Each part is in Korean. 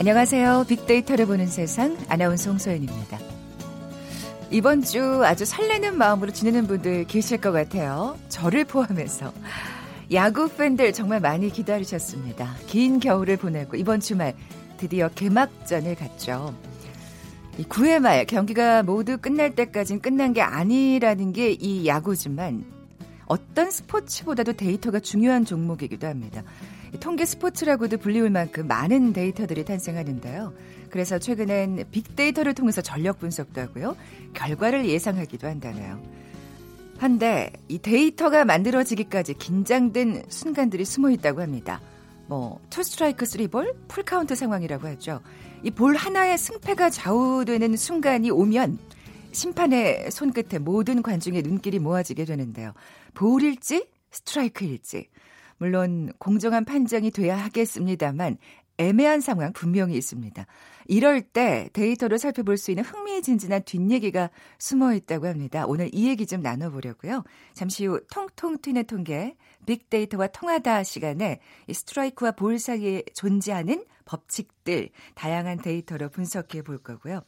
안녕하세요. 빅데이터를 보는 세상 아나운서 홍소연입니다. 이번 주 아주 설레는 마음으로 지내는 분들 계실 것 같아요. 저를 포함해서. 야구 팬들 정말 많이 기다리셨습니다. 긴 겨울을 보내고 이번 주말 드디어 개막전을 갔죠. 9회 말 경기가 모두 끝날 때까지는 끝난 게 아니라는 게 이 야구지만 어떤 스포츠보다도 데이터가 중요한 종목이기도 합니다. 통계 스포츠라고도 불리울 만큼 많은 데이터들이 탄생하는데요. 그래서 최근엔 빅데이터를 통해서 전력 분석도 하고요. 결과를 예상하기도 한다네요. 한데 이 데이터가 만들어지기까지 긴장된 순간들이 숨어 있다고 합니다. 투 스트라이크 쓰리 볼, 풀카운트 상황이라고 하죠. 이 볼 하나의 승패가 좌우되는 순간이 오면 심판의 손끝에 모든 관중의 눈길이 모아지게 되는데요. 볼일지 스트라이크일지. 물론 공정한 판정이 돼야 하겠습니다만 애매한 상황 분명히 있습니다. 이럴 때 데이터로 살펴볼 수 있는 흥미진진한 뒷얘기가 숨어 있다고 합니다. 오늘 이 얘기 좀 나눠보려고요. 잠시 후 통통 튀는 통계, 빅데이터와 통하다 시간에 스트라이크와 볼 사이에 존재하는 법칙들, 다양한 데이터로 분석해 볼 거고요.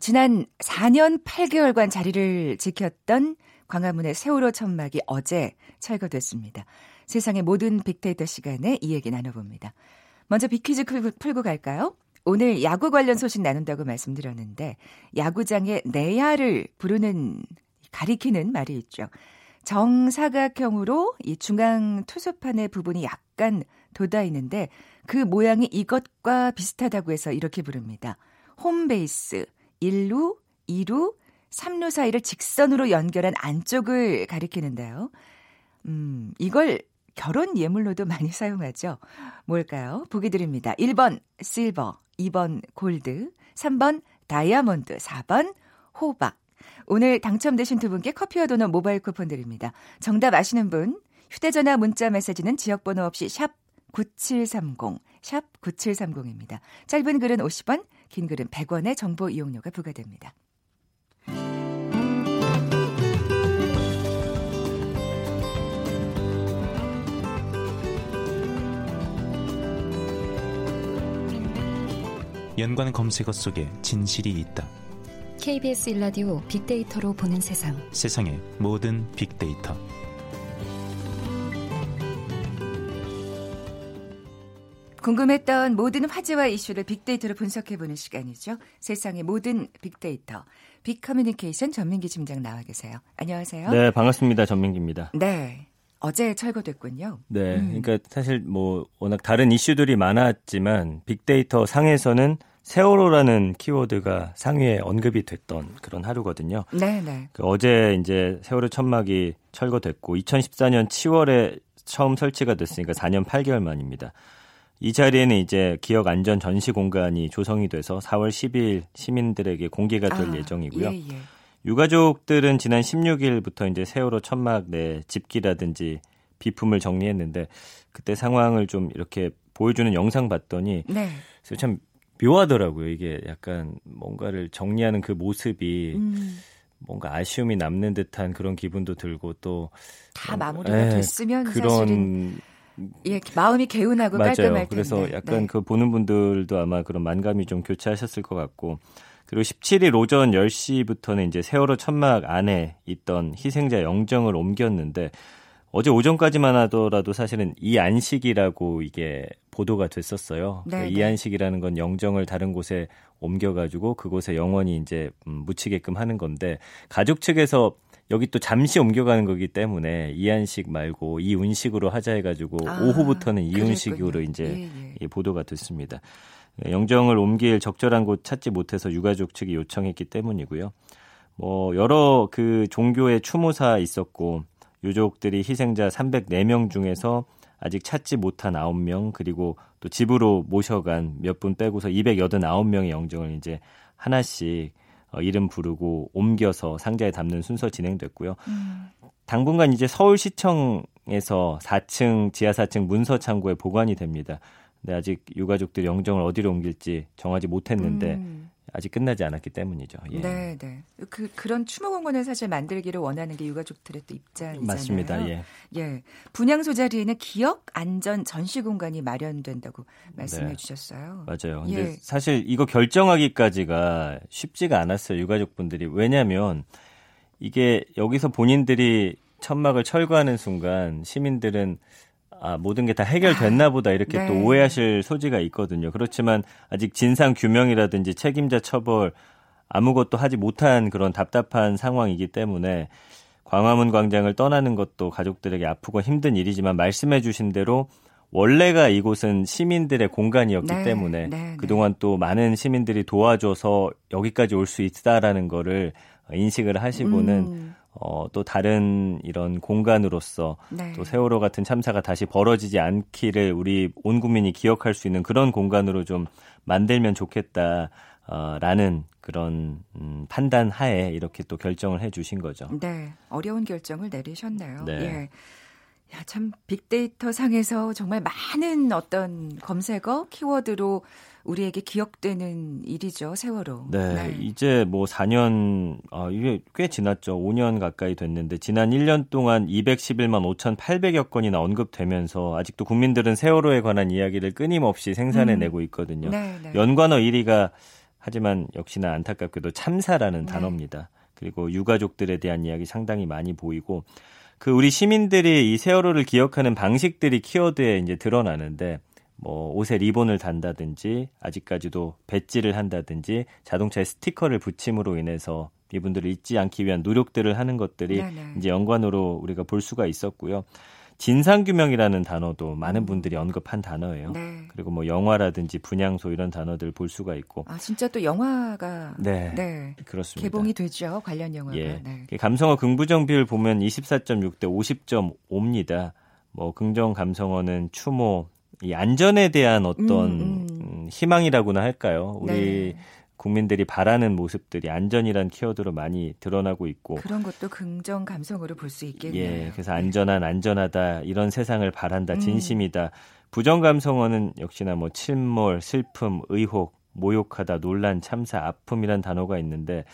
지난 4년 8개월간 자리를 지켰던 광화문의 세월호 천막이 어제 철거됐습니다. 세상의 모든 빅데이터 시간에 이 얘기 나눠봅니다. 먼저 빅퀴즈 풀고 갈까요? 오늘 야구 관련 소식 나눈다고 말씀드렸는데 야구장의 내야를 부르는, 가리키는 말이 있죠. 정사각형으로 이 중앙 투수판의 부분이 약간 돋아 있는데 그 모양이 이것과 비슷하다고 해서 이렇게 부릅니다. 홈베이스, 1루, 2루, 3루 사이를 직선으로 연결한 안쪽을 가리키는데요. 이걸 결혼 예물로도 많이 사용하죠. 뭘까요? 보기 드립니다. 1번 실버, 2번 골드, 3번 다이아몬드, 4번 호박. 오늘 당첨되신 두 분께 커피와 도넛 모바일 쿠폰 드립니다. 정답 아시는 분, 휴대전화 문자 메시지는 지역번호 없이 샵 9730, 샵 9730입니다. 짧은 글은 50원, 긴 글은 100원의 정보 이용료가 부과됩니다. 연관 검색어 속에 진실이 있다. KBS 일라디오 빅데이터로 보는 세상. 세상의 모든 빅데이터. 궁금했던 모든 화제와 이슈를 빅데이터로 분석해보는 시간이죠. 세상의 모든 빅데이터. 빅커뮤니케이션 전민기 팀장 나와 계세요. 안녕하세요. 네, 반갑습니다. 전민기입니다. 네. 어제 철거됐군요. 네. 그러니까 사실 워낙 다른 이슈들이 많았지만 빅데이터 상에서는 세월호라는 키워드가 상위에 언급이 됐던 그런 하루거든요. 네, 네. 어제 이제 세월호 천막이 철거됐고 2014년 7월에 처음 설치가 됐으니까 4년 8개월 만입니다. 이 자리에는 이제 기억 안전 전시 공간이 조성이 돼서 4월 12일 시민들에게 공개가 될 예정이고요. 예, 예. 유가족들은 지난 16일부터 이제 세월호 천막 내 집기라든지 비품을 정리했는데 그때 상황을 좀 이렇게 보여주는 영상 봤더니 네. 그래서 참 묘하더라고요. 이게 약간 뭔가를 정리하는 그 모습이 뭔가 아쉬움이 남는 듯한 그런 기분도 들고 또 다 마무리가 됐으면 그런 사실은 예, 마음이 개운하고 맞아요. 깔끔할 텐데. 그래서 약간 네. 그 보는 분들도 아마 그런 만감이 좀 교차하셨을 것 같고 그리고 17일 오전 10시부터는 이제 세월호 천막 안에 있던 희생자 영정을 옮겼는데 어제 오전까지만 하더라도 사실은 이안식이라고 이게 보도가 됐었어요. 네, 그러니까 이안식이라는 건 영정을 다른 곳에 옮겨가지고 그곳에 영원히 이제 묻히게끔 하는 건데 가족 측에서 여기 또 잠시 옮겨가는 거기 때문에 이한식 말고 이운식으로 하자 해가지고 오후부터는 이운식으로 그랬군요. 이제 예, 예. 보도가 됐습니다. 영정을 옮길 적절한 곳 찾지 못해서 유가족 측이 요청했기 때문이고요. 여러 그 종교의 추모사 있었고 유족들이 희생자 304명 중에서 아직 찾지 못한 9명 그리고 또 집으로 모셔간 몇 분 빼고서 289명의 영정을 이제 하나씩 이름 부르고 옮겨서 상자에 담는 순서 진행됐고요. 당분간 이제 서울시청에서 4층, 지하 4층 문서 창고에 보관이 됩니다. 근데 아직 유가족들 영정을 어디로 옮길지 정하지 못했는데 아직 끝나지 않았기 때문이죠. 예. 네, 네. 그런 추모공원을 사실 만들기를 원하는 게 유가족들의 또 입장이잖아요. 맞습니다. 예. 예. 분향소 자리에는 기억 안전 전시 공간이 마련된다고 말씀해 네. 주셨어요. 맞아요. 근데 예. 사실 이거 결정하기까지가 쉽지가 않았어요. 유가족분들이. 왜냐하면 이게 여기서 본인들이 천막을 철거하는 순간 시민들은 아, 모든 게 다 해결됐나 보다 이렇게 네. 또 오해하실 소지가 있거든요. 그렇지만 아직 진상 규명이라든지 책임자 처벌 아무것도 하지 못한 그런 답답한 상황이기 때문에 광화문 광장을 떠나는 것도 가족들에게 아프고 힘든 일이지만 말씀해 주신 대로 원래가 이곳은 시민들의 공간이었기 네. 때문에 네. 그동안 또 많은 시민들이 도와줘서 여기까지 올 수 있다라는 거를 인식을 하시고는 또 다른 이런 공간으로서 네. 또 세월호 같은 참사가 다시 벌어지지 않기를 우리 온 국민이 기억할 수 있는 그런 공간으로 좀 만들면 좋겠다라는 그런 판단 하에 이렇게 또 결정을 해 주신 거죠. 네. 어려운 결정을 내리셨네요. 네. 예. 야, 참 빅데이터 상에서 정말 많은 어떤 검색어, 키워드로 우리에게 기억되는 일이죠. 세월호. 네, 네. 이제 뭐 4년, 이게 꽤 지났죠. 5년 가까이 됐는데 지난 1년 동안 211만 5,800여 건이나 언급되면서 아직도 국민들은 세월호에 관한 이야기를 끊임없이 생산해내고 있거든요. 네, 네. 연관어 1위가 하지만 역시나 안타깝게도 참사라는 네. 단어입니다. 그리고 유가족들에 대한 이야기 상당히 많이 보이고 그 우리 시민들이 이 세월호를 기억하는 방식들이 키워드에 이제 드러나는데 뭐 옷에 리본을 단다든지 아직까지도 배지를 한다든지 자동차에 스티커를 붙임으로 인해서 이분들을 잊지 않기 위한 노력들을 하는 것들이 네네. 이제 연관으로 우리가 볼 수가 있었고요. 진상규명이라는 단어도 많은 분들이 언급한 단어예요. 네. 그리고 뭐 영화라든지 분향소 이런 단어들 볼 수가 있고. 아 진짜 또 영화가 네, 네. 그렇습니다. 개봉이 되죠 관련 영화가. 예. 네. 감성어 긍부정 비율 보면 24.6대 50.5입니다. 뭐 긍정 감성어는 추모, 이 안전에 대한 어떤 희망이라고나 할까요? 우리. 네. 국민들이 바라는 모습들이 안전이란 키워드로 많이 드러나고 있고 그런 것도 긍정 감성으로 볼 수 있겠네요. 예, 그래서 안전한, 안전하다, 이런 세상을 바란다, 진심이다. 부정 감성어는 역시나 뭐 침몰, 슬픔, 의혹, 모욕하다, 논란, 참사, 아픔이란 단어가 있는데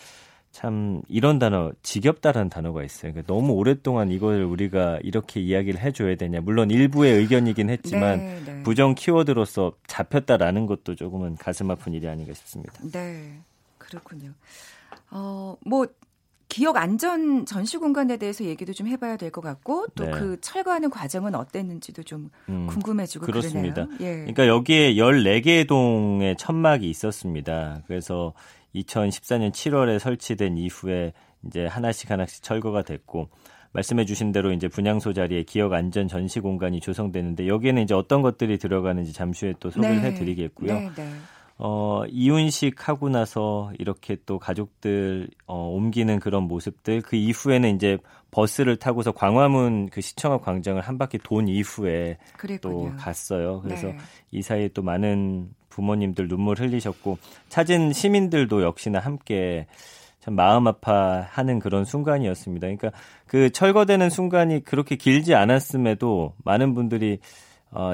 참 이런 단어, 지겹다라는 단어가 있어요. 그러니까 너무 오랫동안 이걸 우리가 이렇게 이야기를 해줘야 되냐. 물론 일부의 의견이긴 했지만 네, 네. 부정 키워드로서 잡혔다라는 것도 조금은 가슴 아픈 일이 아닌가 싶습니다. 네, 그렇군요. 뭐 기억 안전 전시 공간에 대해서 얘기도 좀 해봐야 될 것 같고 또 그 네. 철거하는 과정은 어땠는지도 좀 궁금해지고 그렇습니다. 그러네요. 예. 그러니까 여기에 14개의 동의 천막이 있었습니다. 그래서 2014년 7월에 설치된 이후에 이제 하나씩 철거가 됐고 말씀해 주신 대로 이제 분향소 자리에 기억 안전 전시 공간이 조성되는데 여기에는 이제 어떤 것들이 들어가는지 잠시 후에 또 소개를 네. 해 드리겠고요. 네, 네. 이혼식 하고 나서 이렇게 또 가족들 옮기는 그런 모습들 그 이후에는 이제 버스를 타고서 광화문 그 시청 앞 광장을 한 바퀴 돈 이후에 그랬군요. 또 갔어요. 그래서 네. 이 사이에 또 많은 부모님들 눈물 흘리셨고 찾은 시민들도 역시나 함께 참 마음 아파하는 그런 순간이었습니다. 그러니까 그 철거되는 순간이 그렇게 길지 않았음에도 많은 분들이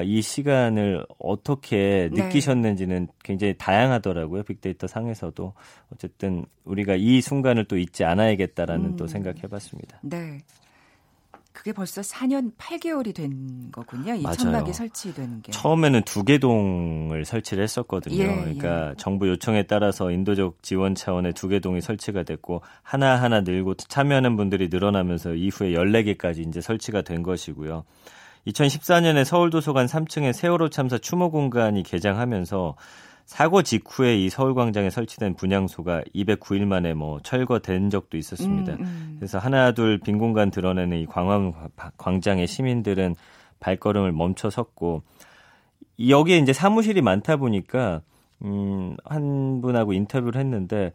이 시간을 어떻게 느끼셨는지는 굉장히 다양하더라고요. 빅데이터 상에서도. 어쨌든 우리가 이 순간을 또 잊지 않아야겠다라는 또 생각해봤습니다. 네. 그게 벌써 4년 8개월이 된 거군요. 이 맞아요. 천막이 설치된 게. 처음에는 2개 동을 설치를 했었거든요. 예, 그러니까 예. 정부 요청에 따라서 인도적 지원 차원의 2개 동이 설치가 됐고 하나하나 늘고 참여하는 분들이 늘어나면서 이후에 14개까지 이제 설치가 된 것이고요. 2014년에 서울도서관 3층에 세월호 참사 추모 공간이 개장하면서 사고 직후에 이 서울광장에 설치된 분향소가 209일 만에 뭐 철거된 적도 있었습니다. 그래서 하나 둘 빈 공간 드러내는 이 광화문 광장의 시민들은 발걸음을 멈춰 섰고 여기에 이제 사무실이 많다 보니까 한 분하고 인터뷰를 했는데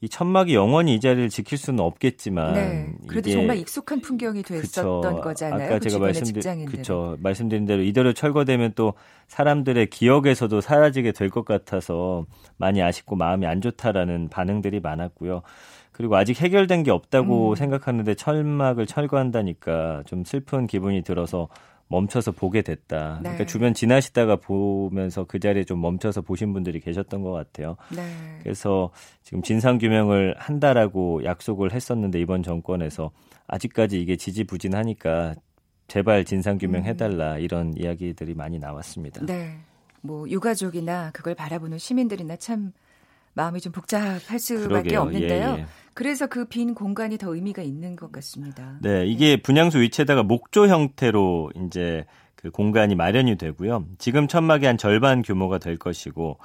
이 천막이 영원히 이 자리를 지킬 수는 없겠지만 네, 그래도 이게 정말 익숙한 풍경이 됐었던 그쵸, 거잖아요. 아까 제가 말씀드린 대로 이대로 철거되면 또 사람들의 기억에서도 사라지게 될 것 같아서 많이 아쉽고 마음이 안 좋다라는 반응들이 많았고요. 그리고 아직 해결된 게 없다고 생각하는데 천막을 철거한다니까 좀 슬픈 기분이 들어서 멈춰서 보게 됐다. 네. 그러니까 주변 지나시다가 보면서 그 자리에 좀 멈춰서 보신 분들이 계셨던 것 같아요. 네. 그래서 지금 진상규명을 한다라고 약속을 했었는데 이번 정권에서 아직까지 이게 지지부진하니까 제발 진상규명 해달라 이런 이야기들이 많이 나왔습니다. 네, 뭐 유가족이나 그걸 바라보는 시민들이나 참 마음이 좀 복잡할 수밖에 없는데요. 예, 예. 그래서 그 빈 공간이 더 의미가 있는 것 같습니다. 네, 이게 분향소 위치에다가 목조 형태로 이제 그 공간이 마련이 되고요. 지금 천막이 한 절반 규모가 될 것이고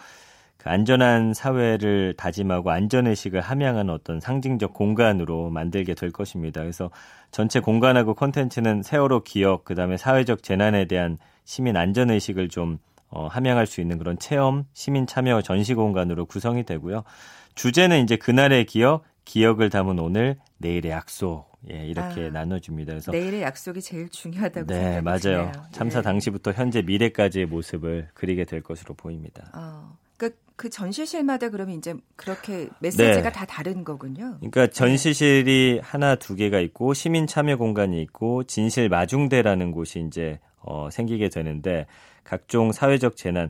그 안전한 사회를 다짐하고 안전의식을 함양한 어떤 상징적 공간으로 만들게 될 것입니다. 그래서 전체 공간하고 콘텐츠는 세월호 기억, 그다음에 사회적 재난에 대한 시민 안전의식을 좀 함양할 수 있는 그런 체험, 시민 참여 전시 공간으로 구성이 되고요. 주제는 이제 그날의 기억, 기억을 담은 오늘, 내일의 약속 이렇게 나눠줍니다. 그래서 내일의 약속이 제일 중요하다고 생각이 드네요. 맞아요. 참사 당시부터 현재 미래까지의 모습을 그리게 될 것으로 보입니다. 그 전시실마다 그러면 이제 그렇게 메시지가 다 다른 거군요. 그러니까 전시실이 하나, 두 개가 있고 시민 참여 공간이 있고 진실 마중대라는 곳이 이제 생기게 되는데 각종 사회적 재난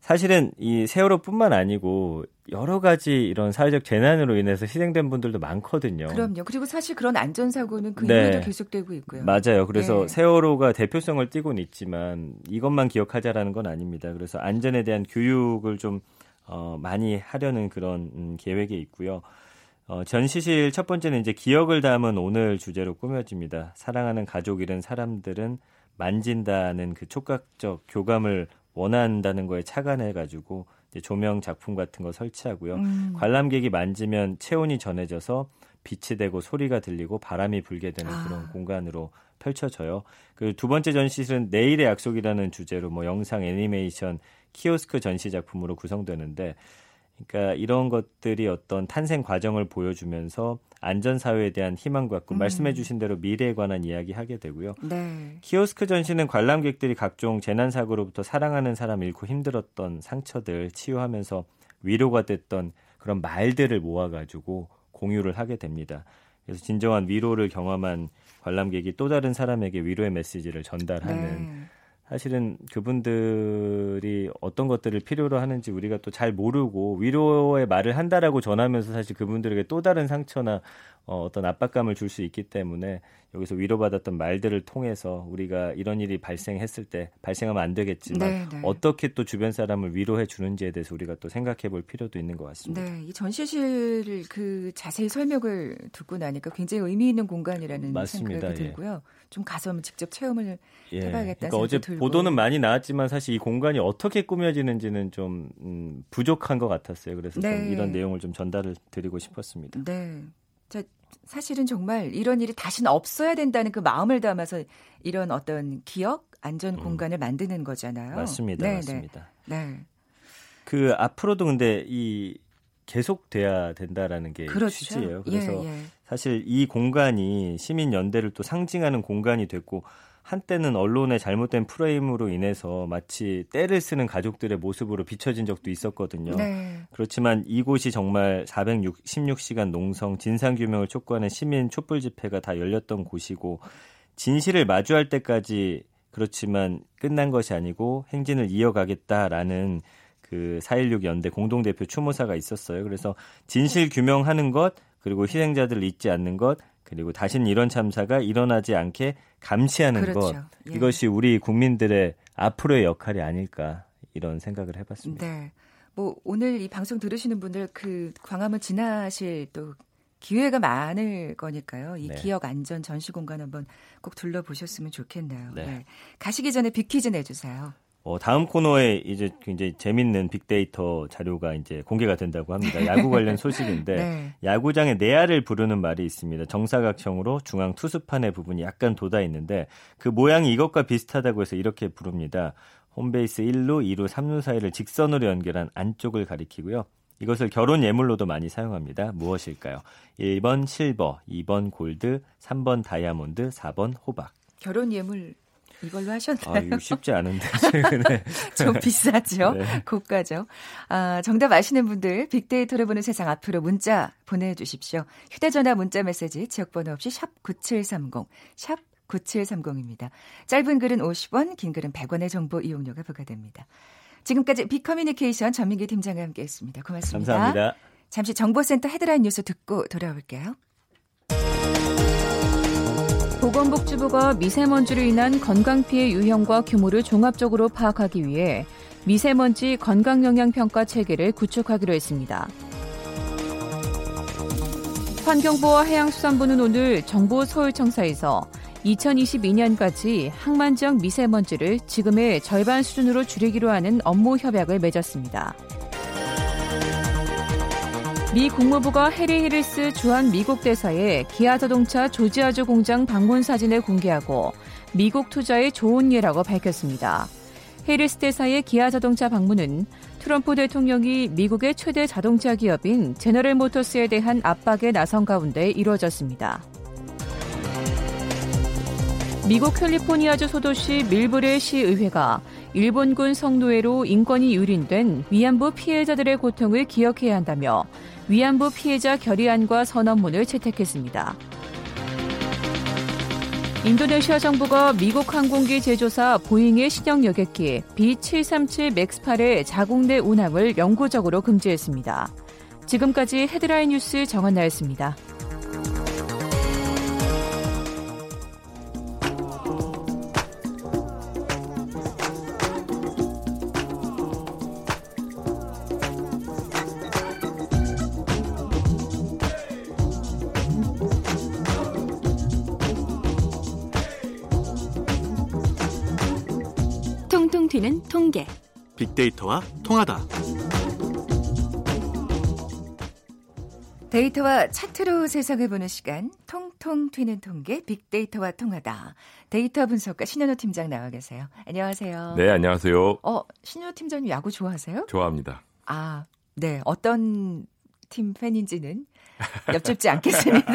사실은 이 세월호뿐만 아니고 여러 가지 이런 사회적 재난으로 인해서 희생된 분들도 많거든요. 그럼요. 그리고 사실 그런 안전사고는 그 이후에도 계속되고 있고요. 맞아요. 그래서 세월호가 대표성을 띠고는 있지만 이것만 기억하자라는 건 아닙니다. 그래서 안전에 대한 교육을 좀 많이 하려는 그런 계획이 있고요. 전시실 첫 번째는 이제 기억을 담은 오늘 주제로 꾸며집니다. 사랑하는 가족 잃은 사람들은 만진다는 그 촉각적 교감을 원한다는 거에 착안해가지고 이제 조명 작품 같은 거 설치하고요. 관람객이 만지면 체온이 전해져서 빛이 되고 소리가 들리고 바람이 불게 되는 그런 공간으로 펼쳐져요. 그리고 두 번째 전시실은 내일의 약속이라는 주제로 뭐 영상, 애니메이션, 키오스크 전시 작품으로 구성되는데 그러니까 이런 것들이 어떤 탄생 과정을 보여주면서 안전사회에 대한 희망과 꿈, 말씀해 주신 대로 미래에 관한 이야기하게 되고요. 네. 키오스크 전시는 관람객들이 각종 재난사고로부터 사랑하는 사람 잃고 힘들었던 상처들 치유하면서 위로가 됐던 그런 말들을 모아가지고 공유를 하게 됩니다. 그래서 진정한 위로를 경험한 관람객이 또 다른 사람에게 위로의 메시지를 전달하는 사실은 그분들이 어떤 것들을 필요로 하는지 우리가 또 잘 모르고 위로의 말을 한다라고 전하면서 사실 그분들에게 또 다른 상처나 어떤 압박감을 줄 수 있기 때문에 여기서 위로받았던 말들을 통해서 우리가 이런 일이 발생했을 때 발생하면 안 되겠지만 네네. 어떻게 또 주변 사람을 위로해 주는지에 대해서 우리가 또 생각해 볼 필요도 있는 것 같습니다. 네, 이 전시실 그 자세히 설명을 듣고 나니까 굉장히 의미 있는 공간이라는 맞습니다. 생각이 들고요. 좀 가서 직접 체험을 해봐야겠다는 그러니까 생각이 들고. 어제 보도는 많이 나왔지만 사실 이 공간이 어떻게 꾸며지는지는 좀 부족한 것 같았어요. 그래서 좀 이런 내용을 좀 전달을 드리고 싶었습니다. 네. 사실은 정말 이런 일이 다시는 없어야 된다는 그 마음을 담아서 이런 어떤 기억, 안전 공간을 만드는 거잖아요. 맞습니다. 네네. 맞습니다. 네. 그 앞으로도 근데 이 계속돼야 된다라는 게 그렇죠. 취지예요. 그래서 사실 이 공간이 시민연대를 또 상징하는 공간이 됐고 한때는 언론의 잘못된 프레임으로 인해서 마치 때를 쓰는 가족들의 모습으로 비춰진 적도 있었거든요. 네. 그렇지만 이곳이 정말 416시간 농성, 진상규명을 촉구하는 시민 촛불 집회가 다 열렸던 곳이고 진실을 마주할 때까지 그렇지만 끝난 것이 아니고 행진을 이어가겠다라는 그 4.16 연대 공동대표 추모사가 있었어요. 그래서 진실 규명하는 것 그리고 희생자들을 잊지 않는 것 그리고 다시는 이런 참사가 일어나지 않게 감시하는 그렇죠. 것. 예. 이것이 우리 국민들의 앞으로의 역할이 아닐까 이런 생각을 해봤습니다. 네, 뭐 오늘 이 방송 들으시는 분들 그 광화문 지나실 또 기회가 많을 거니까요. 이 기억 안전 전시 공간 한번 꼭 둘러보셨으면 좋겠네요. 네. 네. 가시기 전에 빅퀴즈 내주세요. 다음 코너에 이제 굉장히 재밌는 빅데이터 자료가 이제 공개가 된다고 합니다. 야구 관련 소식인데 야구장의 내야를 부르는 말이 있습니다. 정사각형으로 중앙 투수판의 부분이 약간 돋아 있는데 그 모양이 이것과 비슷하다고 해서 이렇게 부릅니다. 홈베이스 1루, 2루, 3루 사이를 직선으로 연결한 안쪽을 가리키고요. 이것을 결혼 예물로도 많이 사용합니다. 무엇일까요? 1번 실버, 2번 골드, 3번 다이아몬드, 4번 호박. 결혼 예물. 이걸로 하셨나요? 이거 쉽지 않은데. 좀 비싸죠? 고가죠? 정답 아시는 분들 빅데이터를 보는 세상 앞으로 문자 보내주십시오. 휴대전화 문자 메시지 지역번호 없이 샵 9730, 샵 9730입니다. 짧은 글은 50원, 긴 글은 100원의 정보 이용료가 부과됩니다. 지금까지 빅커뮤니케이션 전민기 팀장과 함께했습니다. 고맙습니다. 감사합니다. 잠시 정보센터 헤드라인 뉴스 듣고 돌아올게요. 보건복지부가 미세먼지로 인한 건강피해 유형과 규모를 종합적으로 파악하기 위해 미세먼지 건강영향평가 체계를 구축하기로 했습니다. 환경부와 해양수산부는 오늘 정부 서울청사에서 2022년까지 항만지역 미세먼지를 지금의 절반 수준으로 줄이기로 하는 업무 협약을 맺었습니다. 미 국무부가 해리 히리스 주한 미국 대사의 기아 자동차 조지아주 공장 방문 사진을 공개하고 미국 투자의 좋은 예라고 밝혔습니다. 해리스 대사의 기아 자동차 방문은 트럼프 대통령이 미국의 최대 자동차 기업인 제너럴 모터스에 대한 압박에 나선 가운데 이루어졌습니다. 미국 캘리포니아주 소도시 밀브레 시의회가 일본군 성노예로 인권이 유린된 위안부 피해자들의 고통을 기억해야 한다며 위안부 피해자 결의안과 선언문을 채택했습니다. 인도네시아 정부가 미국 항공기 제조사 보잉의 신형 여객기 B737 맥스8의 자국 내 운항을 영구적으로 금지했습니다. 지금까지 헤드라인 뉴스 정한나였습니다. 는 통계. 빅데이터와 통하다. 데이터와 차트로 세상을 보는 시간, 통통 튀는 통계, 빅데이터와 통하다. 데이터 분석가 신현우 팀장 나와 계세요. 안녕하세요. 네, 안녕하세요. 신현우 팀장님 야구 좋아하세요? 좋아합니다. 아, 네. 어떤 팀 팬인지는 여쭙지 않겠습니다.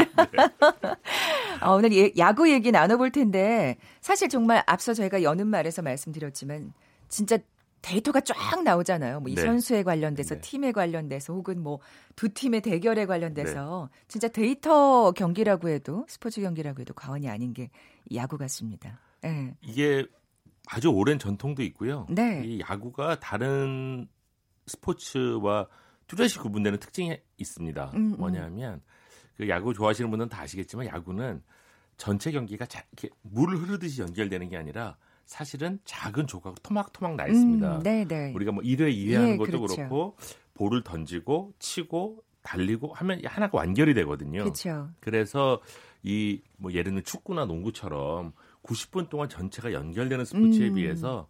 오늘 야구 얘기 나눠볼 텐데 사실 정말 앞서 저희가 여는 말에서 말씀드렸지만 진짜 데이터가 쫙 나오잖아요. 뭐 이 선수에 관련돼서 팀에 관련돼서 혹은 뭐 두 팀의 대결에 관련돼서 진짜 데이터 경기라고 해도 스포츠 경기라고 해도 과언이 아닌 게 야구 같습니다. 네. 이게 아주 오랜 전통도 있고요. 네. 이 야구가 다른 스포츠와 뚜렷이 구분되는 특징이 있습니다. 뭐냐면 그 야구 좋아하시는 분은 다 아시겠지만 야구는 전체 경기가 이렇게 물 흐르듯이 연결되는 게 아니라 사실은 작은 조각으로 토막토막 나 있습니다. 네네. 우리가 뭐 1회, 2회 하는 것도 그렇죠. 그렇고 볼을 던지고 치고 달리고 하면 하나가 완결이 되거든요. 그렇죠. 그래서 이 뭐 예를 들면 축구나 농구처럼 90분 동안 전체가 연결되는 스포츠에 비해서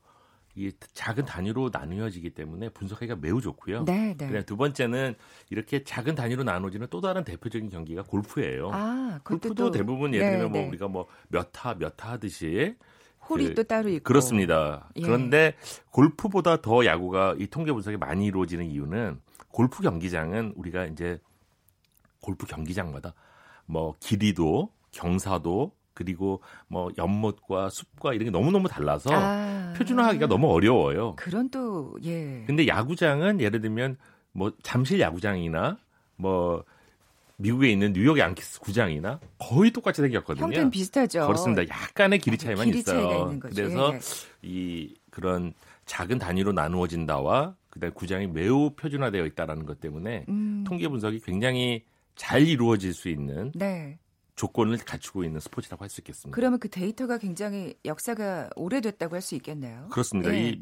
이 작은 단위로 나누어지기 때문에 분석하기가 매우 좋고요. 네, 네. 두 번째는 이렇게 작은 단위로 나눠지는 또 다른 대표적인 경기가 골프예요. 아, 골프도 대부분 예를 들면 네, 뭐 우리가 뭐 몇 타 하듯이 홀이 또 따로 있고 그렇습니다. 예. 그런데 골프보다 더 야구가 이 통계 분석이 많이 이루어지는 이유는 골프 경기장은 우리가 이제 골프 경기장마다 뭐 길이도 경사도 그리고 뭐 연못과 숲과 이런 게 너무너무 달라서 표준화하기가 너무 어려워요. 그런 또 예. 근데 야구장은 예를 들면 뭐 잠실 야구장이나 뭐 미국에 있는 뉴욕 양키스 구장이나 거의 똑같이 생겼거든요. 형태는 비슷하죠. 그렇습니다. 약간의 길이 차이만 있어요. 그래서 예. 이 그런 작은 단위로 나누어진다와 그다음 구장이 매우 표준화되어 있다라는 것 때문에 통계 분석이 굉장히 잘 이루어질 수 있는. 네. 조건을 갖추고 있는 스포츠라고 할 수 있겠습니다. 그러면 그 데이터가 굉장히 역사가 오래됐다고 할 수 있겠네요. 그렇습니다. 네. 이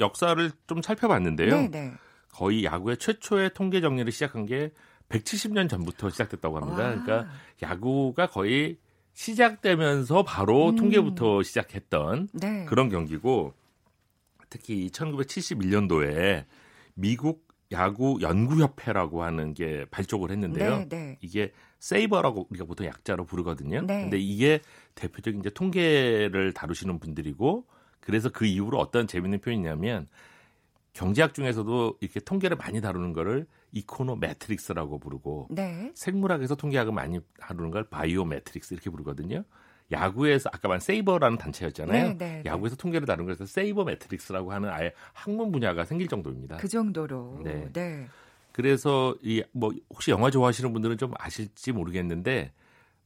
역사를 좀 살펴봤는데요. 네, 네. 거의 야구의 최초의 통계 정리를 시작한 게 170년 전부터 시작됐다고 합니다. 와. 그러니까 야구가 거의 시작되면서 바로 통계부터 시작했던 네. 그런 경기고 특히 1971년도에 미국 야구 연구협회라고 하는 게 발족을 했는데요. 네, 네. 이게 세이버라고 우리가 보통 약자로 부르거든요. 네. 근데 이게 대표적인 이제 통계를 다루시는 분들이고 그래서 그 이후로 어떤 재미있는 표현이냐면 경제학 중에서도 이렇게 통계를 많이 다루는 거를 이코노매트릭스라고 부르고 네. 생물학에서 통계학을 많이 다루는 걸 바이오매트릭스 이렇게 부르거든요. 야구에서 아까 말한 세이버라는 단체였잖아요. 네네. 야구에서 통계를 다룬 것에서 세이버 매트릭스라고 하는 아예 학문 분야가 생길 정도입니다. 그 정도로. 네. 네. 그래서 이 뭐 혹시 영화 좋아하시는 분들은 좀 아실지 모르겠는데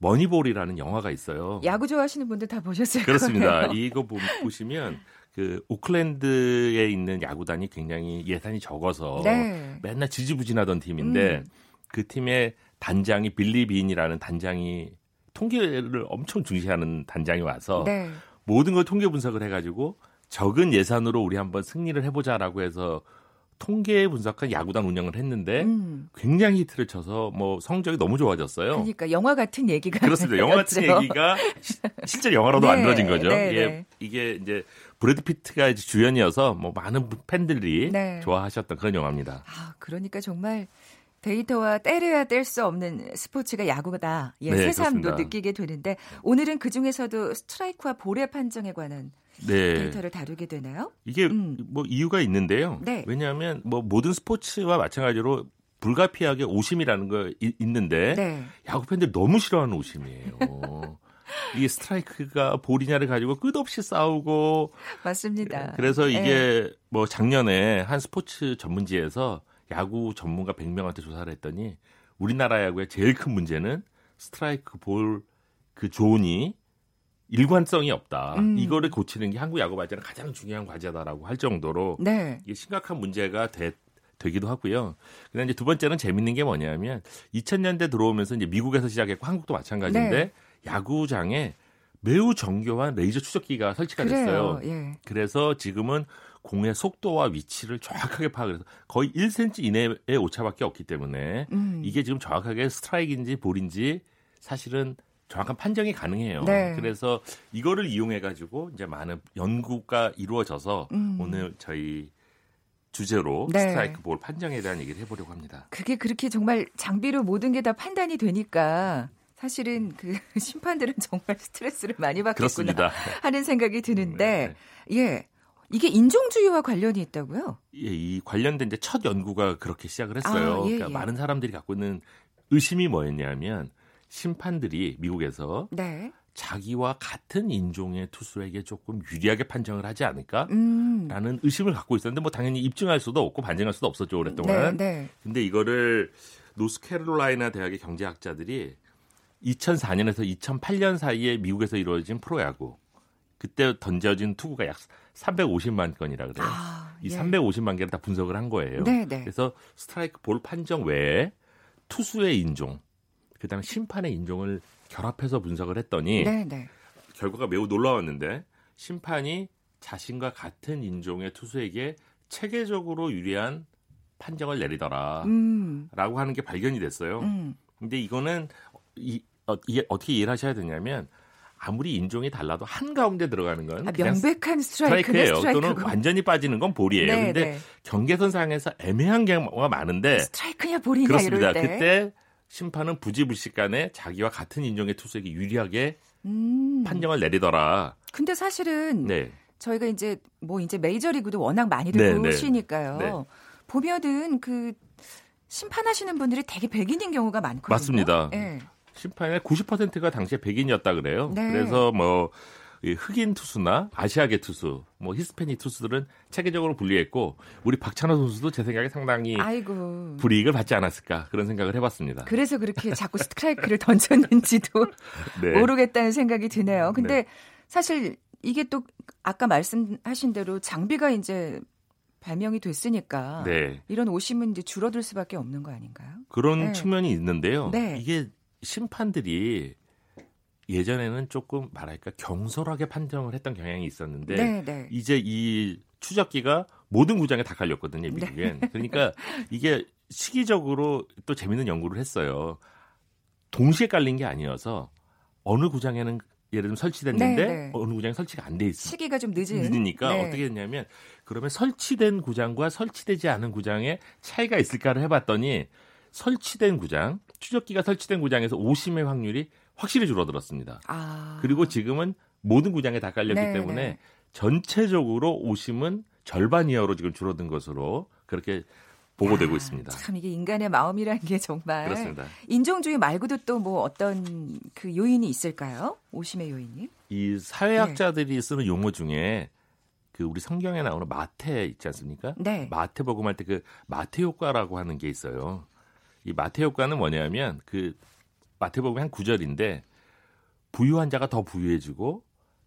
머니볼이라는 영화가 있어요. 야구 좋아하시는 분들 다 보셨을 그렇습니다. 거예요. 그렇습니다. 이거 보시면 그 오클랜드에 있는 야구단이 굉장히 예산이 적어서 네. 맨날 지지부진하던 팀인데 그 팀의 단장이 빌리 빈이라는 단장이 통계를 엄청 중시하는 단장이 와서 네. 모든 걸 통계 분석을 해가지고 적은 예산으로 우리 한번 승리를 해보자라고 해서 통계 분석한 야구단 운영을 했는데 굉장히 히트를 쳐서 뭐 성적이 너무 좋아졌어요. 그러니까 영화 같은 얘기가 그렇습니다. 영화 같은 얘기가 실제로 영화로도 네, 만들어진 거죠. 네, 네. 이게 이제 브래드 피트가 이제 주연이어서 뭐 많은 팬들이 네. 좋아하셨던 그런 영화입니다. 아, 그러니까 정말 데이터와 떼려야 뗄 수 없는 스포츠가 야구다. 예, 네, 새삼도 그렇습니다. 느끼게 되는데 오늘은 그중에서도 스트라이크와 볼의 판정에 관한 네. 데이터를 다루게 되나요? 이게 뭐 이유가 있는데요. 네. 왜냐하면 뭐 모든 스포츠와 마찬가지로 불가피하게 오심이라는 거 있는데 네. 야구 팬들 너무 싫어하는 오심이에요. 이게 스트라이크가 볼이냐를 가지고 끝없이 싸우고 맞습니다. 그래서 이게 네. 뭐 작년에 한 스포츠 전문지에서 야구 전문가 100명한테 조사를 했더니 우리나라 야구의 제일 큰 문제는 스트라이크 볼 그 존이 일관성이 없다. 이거를 고치는 게 한국 야구 발전의 가장 중요한 과제다라고 할 정도로 네. 이게 심각한 문제가 되기도 하고요. 그다음에 이제 두 번째는 재밌는 게 뭐냐면 2000년대 들어오면서 이제 미국에서 시작했고 한국도 마찬가지인데 네. 야구장에 매우 정교한 레이저 추적기가 설치가 됐어요. 예. 그래서 지금은 공의 속도와 위치를 정확하게 파악해서 거의 1cm 이내의 오차밖에 없기 때문에 이게 지금 정확하게 스트라이크인지 볼인지 사실은 정확한 판정이 가능해요. 네. 그래서 이거를 이용해가지고 이제 많은 연구가 이루어져서 오늘 저희 주제로 네. 스트라이크 볼 판정에 대한 얘기를 해보려고 합니다. 그게 그렇게 정말 장비로 모든 게 다 판단이 되니까 사실은 그 심판들은 정말 스트레스를 많이 받겠구나 그렇습니다. 하는 생각이 드는데 네. 예. 이게 인종주의와 관련이 있다고요? 예, 이 관련된 이제 첫 연구가 그렇게 시작을 했어요. 아, 예, 그러니까 예. 많은 사람들이 갖고 있는 의심이 뭐였냐면 심판들이 미국에서 네. 자기와 같은 인종의 투수에게 조금 유리하게 판정을 하지 않을까라는 의심을 갖고 있었는데 뭐 당연히 입증할 수도 없고 반증할 수도 없었죠 오랫동안. 네, 네. 근데 이거를 노스캐롤라이나 대학의 경제학자들이 2004년에서 2008년 사이에 미국에서 이루어진 프로야구 그때 던져진 투구가 약 350만 건이라 그래요. 아, 예. 이 350만 개를 다 분석을 한 거예요. 네, 네. 그래서 스트라이크 볼 판정 외에 투수의 인종 그다음에 심판의 인종을 결합해서 분석을 했더니 네네. 결과가 매우 놀라웠는데 심판이 자신과 같은 인종의 투수에게 체계적으로 유리한 판정을 내리더라라고 하는 게 발견이 됐어요. 근데 이거는 이게 어떻게 이해를 하셔야 되냐면 아무리 인종이 달라도 한가운데 들어가는 건 명백한 스트라이크예요. 또는 완전히 빠지는 건 볼이에요. 네, 근데 네. 경계선상에서 애매한 경우가 많은데 스트라이크냐 볼이냐 그렇습니다. 이럴 때. 그때 심판은 부지불식간에 자기와 같은 인종의 투수에게 유리하게 판정을 내리더라. 근데 사실은 네. 저희가 이제 뭐 이제 메이저리그도 워낙 많이들 보시니까요. 네, 네. 네. 보면은 그 심판하시는 분들이 되게 백인인 경우가 많거든요. 맞습니다. 네. 심판의 90%가 당시에 백인이었다 그래요. 네. 그래서 뭐 흑인 투수나 아시아계 투수, 뭐 히스패닉 투수들은 체계적으로 불리했고 우리 박찬호 선수도 제 생각에 상당히 아이고. 불이익을 받지 않았을까 그런 생각을 해봤습니다. 그래서 그렇게 자꾸 스트라이크를 던졌는지도 네. 모르겠다는 생각이 드네요. 근데 네. 사실 이게 또 아까 말씀하신 대로 장비가 이제 발명이 됐으니까 네. 이런 오심은 이제 줄어들 수밖에 없는 거 아닌가요? 그런 네. 측면이 있는데요. 네. 이게 심판들이 예전에는 조금 말할까 경솔하게 판정을 했던 경향이 있었는데 네네. 이제 이 추적기가 모든 구장에 다 깔렸거든요 미국엔. 네. 그러니까 이게 시기적으로 또 재밌는 연구를 했어요. 동시에 깔린 게 아니어서 어느 구장에는 예를 들면 설치됐는데 네네. 어느 구장에 설치가 안 돼 있어요. 시기가 좀 늦으니까 네. 어떻게 됐냐면 그러면 설치된 구장과 설치되지 않은 구장의 차이가 있을까를 해봤더니 설치된 구장, 추적기가 설치된 구장에서 오심의 확률이 확실히 줄어들었습니다. 아. 그리고 지금은 모든 구장에 다 깔렸기 네, 때문에 네. 전체적으로 오심은 절반 이하로 지금 줄어든 것으로 그렇게 보고되고 있습니다. 참 이게 인간의 마음이라는 게 정말 그렇습니다. 인종주의 말고도 또 뭐 어떤 그 요인이 있을까요? 오심의 요인이? 이 사회학자들이 네. 쓰는 용어 중에 그 우리 성경에 나오는 마태 있지 않습니까? 네. 마태복음 할 때 그 마태 효과라고 하는 게 있어요. 이 마태 효과는 뭐냐면 그 마태복음 한 9절인데 부유한 자가 더 부유해지고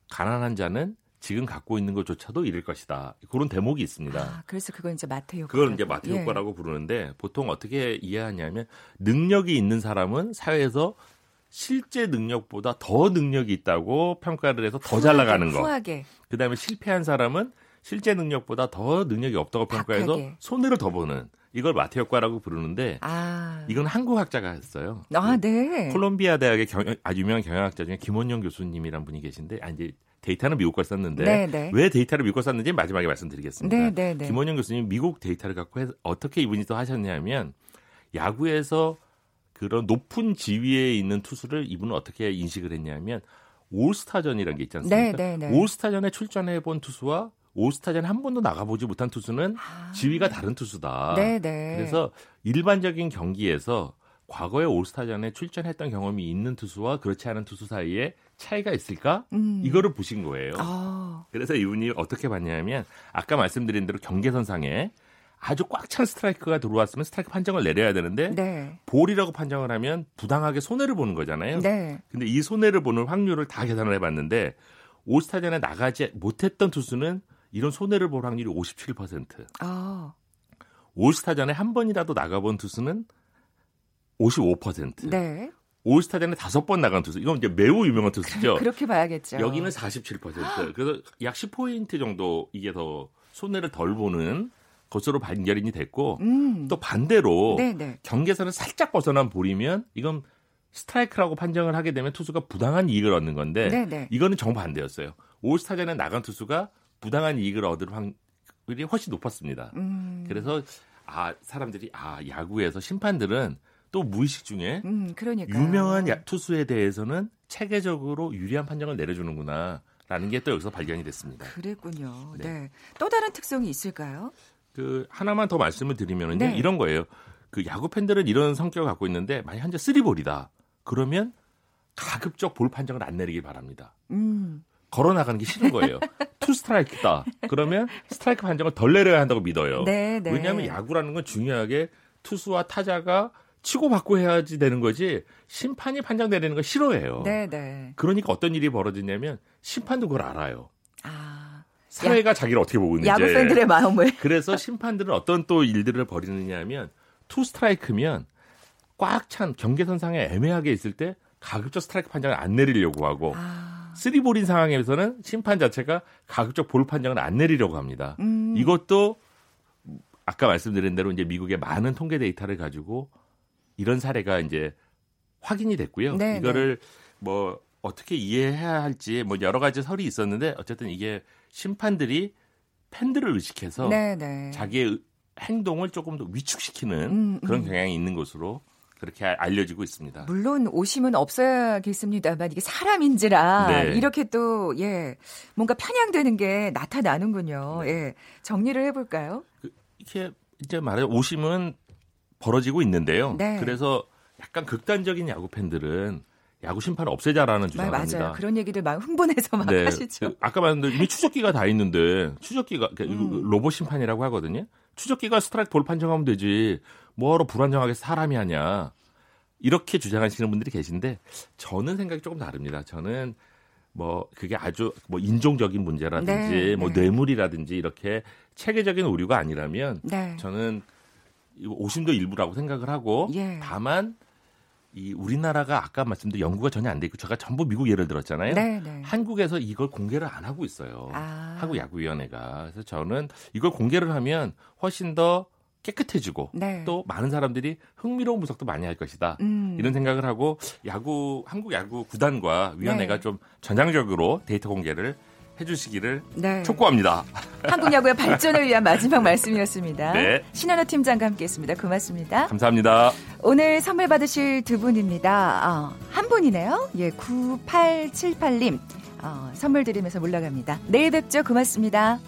가난한 자는 지금 갖고 있는 것조차도 잃을 것이다. 그런 대목이 있습니다. 아, 그래서 그건 이제 마태 효과. 그걸 이제 마태 효과라고 부르는데 보통 어떻게 이해하냐면 능력이 있는 사람은 사회에서 실제 능력보다 더 능력이 있다고 평가를 해서 더 잘 나가는 거. 후하게. 그다음에 실패한 사람은 실제 능력보다 더 능력이 없다고 평가해서 박하게. 손해를 더 보는. 이걸 마태 효과라고 부르는데 아. 이건 한국 학자가 했어요. 아, 네. 콜롬비아 대학의 아주 유명한 경영학자 중에 김원영 교수님이란 분이 계신데 이제 데이터는 미국 걸 썼는데 네네. 왜 데이터를 미국 걸 썼는지 마지막에 말씀드리겠습니다. 네네. 김원영 교수님 미국 데이터를 갖고 어떻게 이분이 또 하셨냐면 야구에서 그런 높은 지위에 있는 투수를 이분은 어떻게 인식을 했냐면 올스타전이라는 게 있지 않습니까? 네네. 올스타전에 출전해본 투수와 올스타전 한 번도 나가보지 못한 투수는 아. 지위가 다른 투수다. 네네. 그래서 일반적인 경기에서 과거에 올스타전에 출전했던 경험이 있는 투수와 그렇지 않은 투수 사이에 차이가 있을까? 이거를 보신 거예요. 아. 그래서 이분이 어떻게 봤냐면 아까 말씀드린 대로 경계선상에 아주 꽉 찬 스트라이크가 들어왔으면 스트라이크 판정을 내려야 되는데 네. 볼이라고 판정을 하면 부당하게 손해를 보는 거잖아요. 네. 근데 이 손해를 보는 확률을 다 계산을 해봤는데 올스타전에 나가지 못했던 투수는 이런 손해를 볼 확률이 57%. 아. 올스타전에 한 번이라도 나가본 투수는 55%. 네. 올스타전에 5번 나간 투수. 이건 이제 매우 유명한 투수죠. 그렇게 봐야겠죠. 여기는 47%. 그래서 약 10포인트 정도 이게 더 손해를 덜 보는 것으로 판결이 됐고 또 반대로 네네. 경계선을 살짝 벗어난 볼이면 이건 스트라이크라고 판정을 하게 되면 투수가 부당한 이익을 얻는 건데 네네. 이거는 정반대였어요. 올스타전에 나간 투수가 부당한 이익을 얻을 확률이 훨씬 높았습니다. 그래서 사람들이 야구에서 심판들은 또 무의식 중에 유명한 투수에 대해서는 체계적으로 유리한 판정을 내려주는구나라는 게 또 여기서 발견이 됐습니다. 그랬군요. 네. 네. 또 다른 특성이 있을까요? 하나만 더 말씀을 드리면 네. 이런 거예요. 야구 팬들은 이런 성격을 갖고 있는데 만약 현재 3볼이다. 그러면 가급적 볼 판정을 안 내리길 바랍니다. 걸어나가는 게 싫은 거예요. 투 스트라이크다. 그러면 스트라이크 판정을 덜 내려야 한다고 믿어요. 네, 네. 왜냐하면 야구라는 건 중요하게 투수와 타자가 치고받고 해야지 되는 거지 심판이 판정 내리는 걸 싫어해요. 네, 네. 그러니까 어떤 일이 벌어지냐면 심판도 그걸 알아요. 사회가 자기를 어떻게 보고 있는지. 야구 팬들의 마음을. 그래서 심판들은 어떤 또 일들을 벌이느냐 하면 투 스트라이크면 꽉 찬 경계선상에 애매하게 있을 때 가급적 스트라이크 판정을 안 내리려고 하고 쓰리볼인 상황에서는 심판 자체가 가급적 볼 판정을 안 내리려고 합니다. 이것도 아까 말씀드린 대로 이제 미국의 많은 통계 데이터를 가지고 이런 사례가 이제 확인이 됐고요. 네, 이거를 네. 어떻게 이해해야 할지 여러 가지 설이 있었는데 어쨌든 이게 심판들이 팬들을 의식해서 네네. 자기의 행동을 조금 더 위축시키는 그런 경향이 있는 것으로 그렇게 알려지고 있습니다. 물론 오심은 없어야겠습니다만 이게 사람인지라 네. 이렇게 또 뭔가 편향되는 게 나타나는군요. 네. 정리를 해볼까요? 이렇게 이제 말해요. 오심은 벌어지고 있는데요. 네. 그래서 약간 극단적인 야구 팬들은 야구 심판을 없애자라는 주장을 합니다. 맞아요. 그런 얘기들 막 흥분해서 막 하시죠. 아까 말했는데 이미 추적기가 다 있는데 추적기가 로봇 심판이라고 하거든요. 추적기가 스트라이크 볼 판정하면 되지 뭐하러 불안정하게 사람이 하냐 이렇게 주장하시는 분들이 계신데 저는 생각이 조금 다릅니다. 저는 그게 아주 인종적인 문제라든지 네, 네. 뇌물이라든지 이렇게 체계적인 오류가 아니라면 네. 저는 오심도 일부라고 생각을 하고 다만 이 우리나라가 아까 말씀드린 연구가 전혀 안 돼 있고 제가 전부 미국 예를 들었잖아요. 네네. 한국에서 이걸 공개를 안 하고 있어요. 한국야구위원회가. 그래서 저는 이걸 공개를 하면 훨씬 더 깨끗해지고 네. 또 많은 사람들이 흥미로운 분석도 많이 할 것이다. 이런 생각을 하고 한국 야구 구단과 위원회가 네. 좀 전향적으로 데이터 공개를 해주시기를 네. 촉구합니다. 한국 야구의 발전을 위한 마지막 말씀이었습니다. 네. 신현우 팀장과 함께했습니다. 고맙습니다. 감사합니다. 오늘 선물 받으실 두 분입니다. 한 분이네요. 9878님 선물 드리면서 물러갑니다. 내일 뵙죠. 고맙습니다.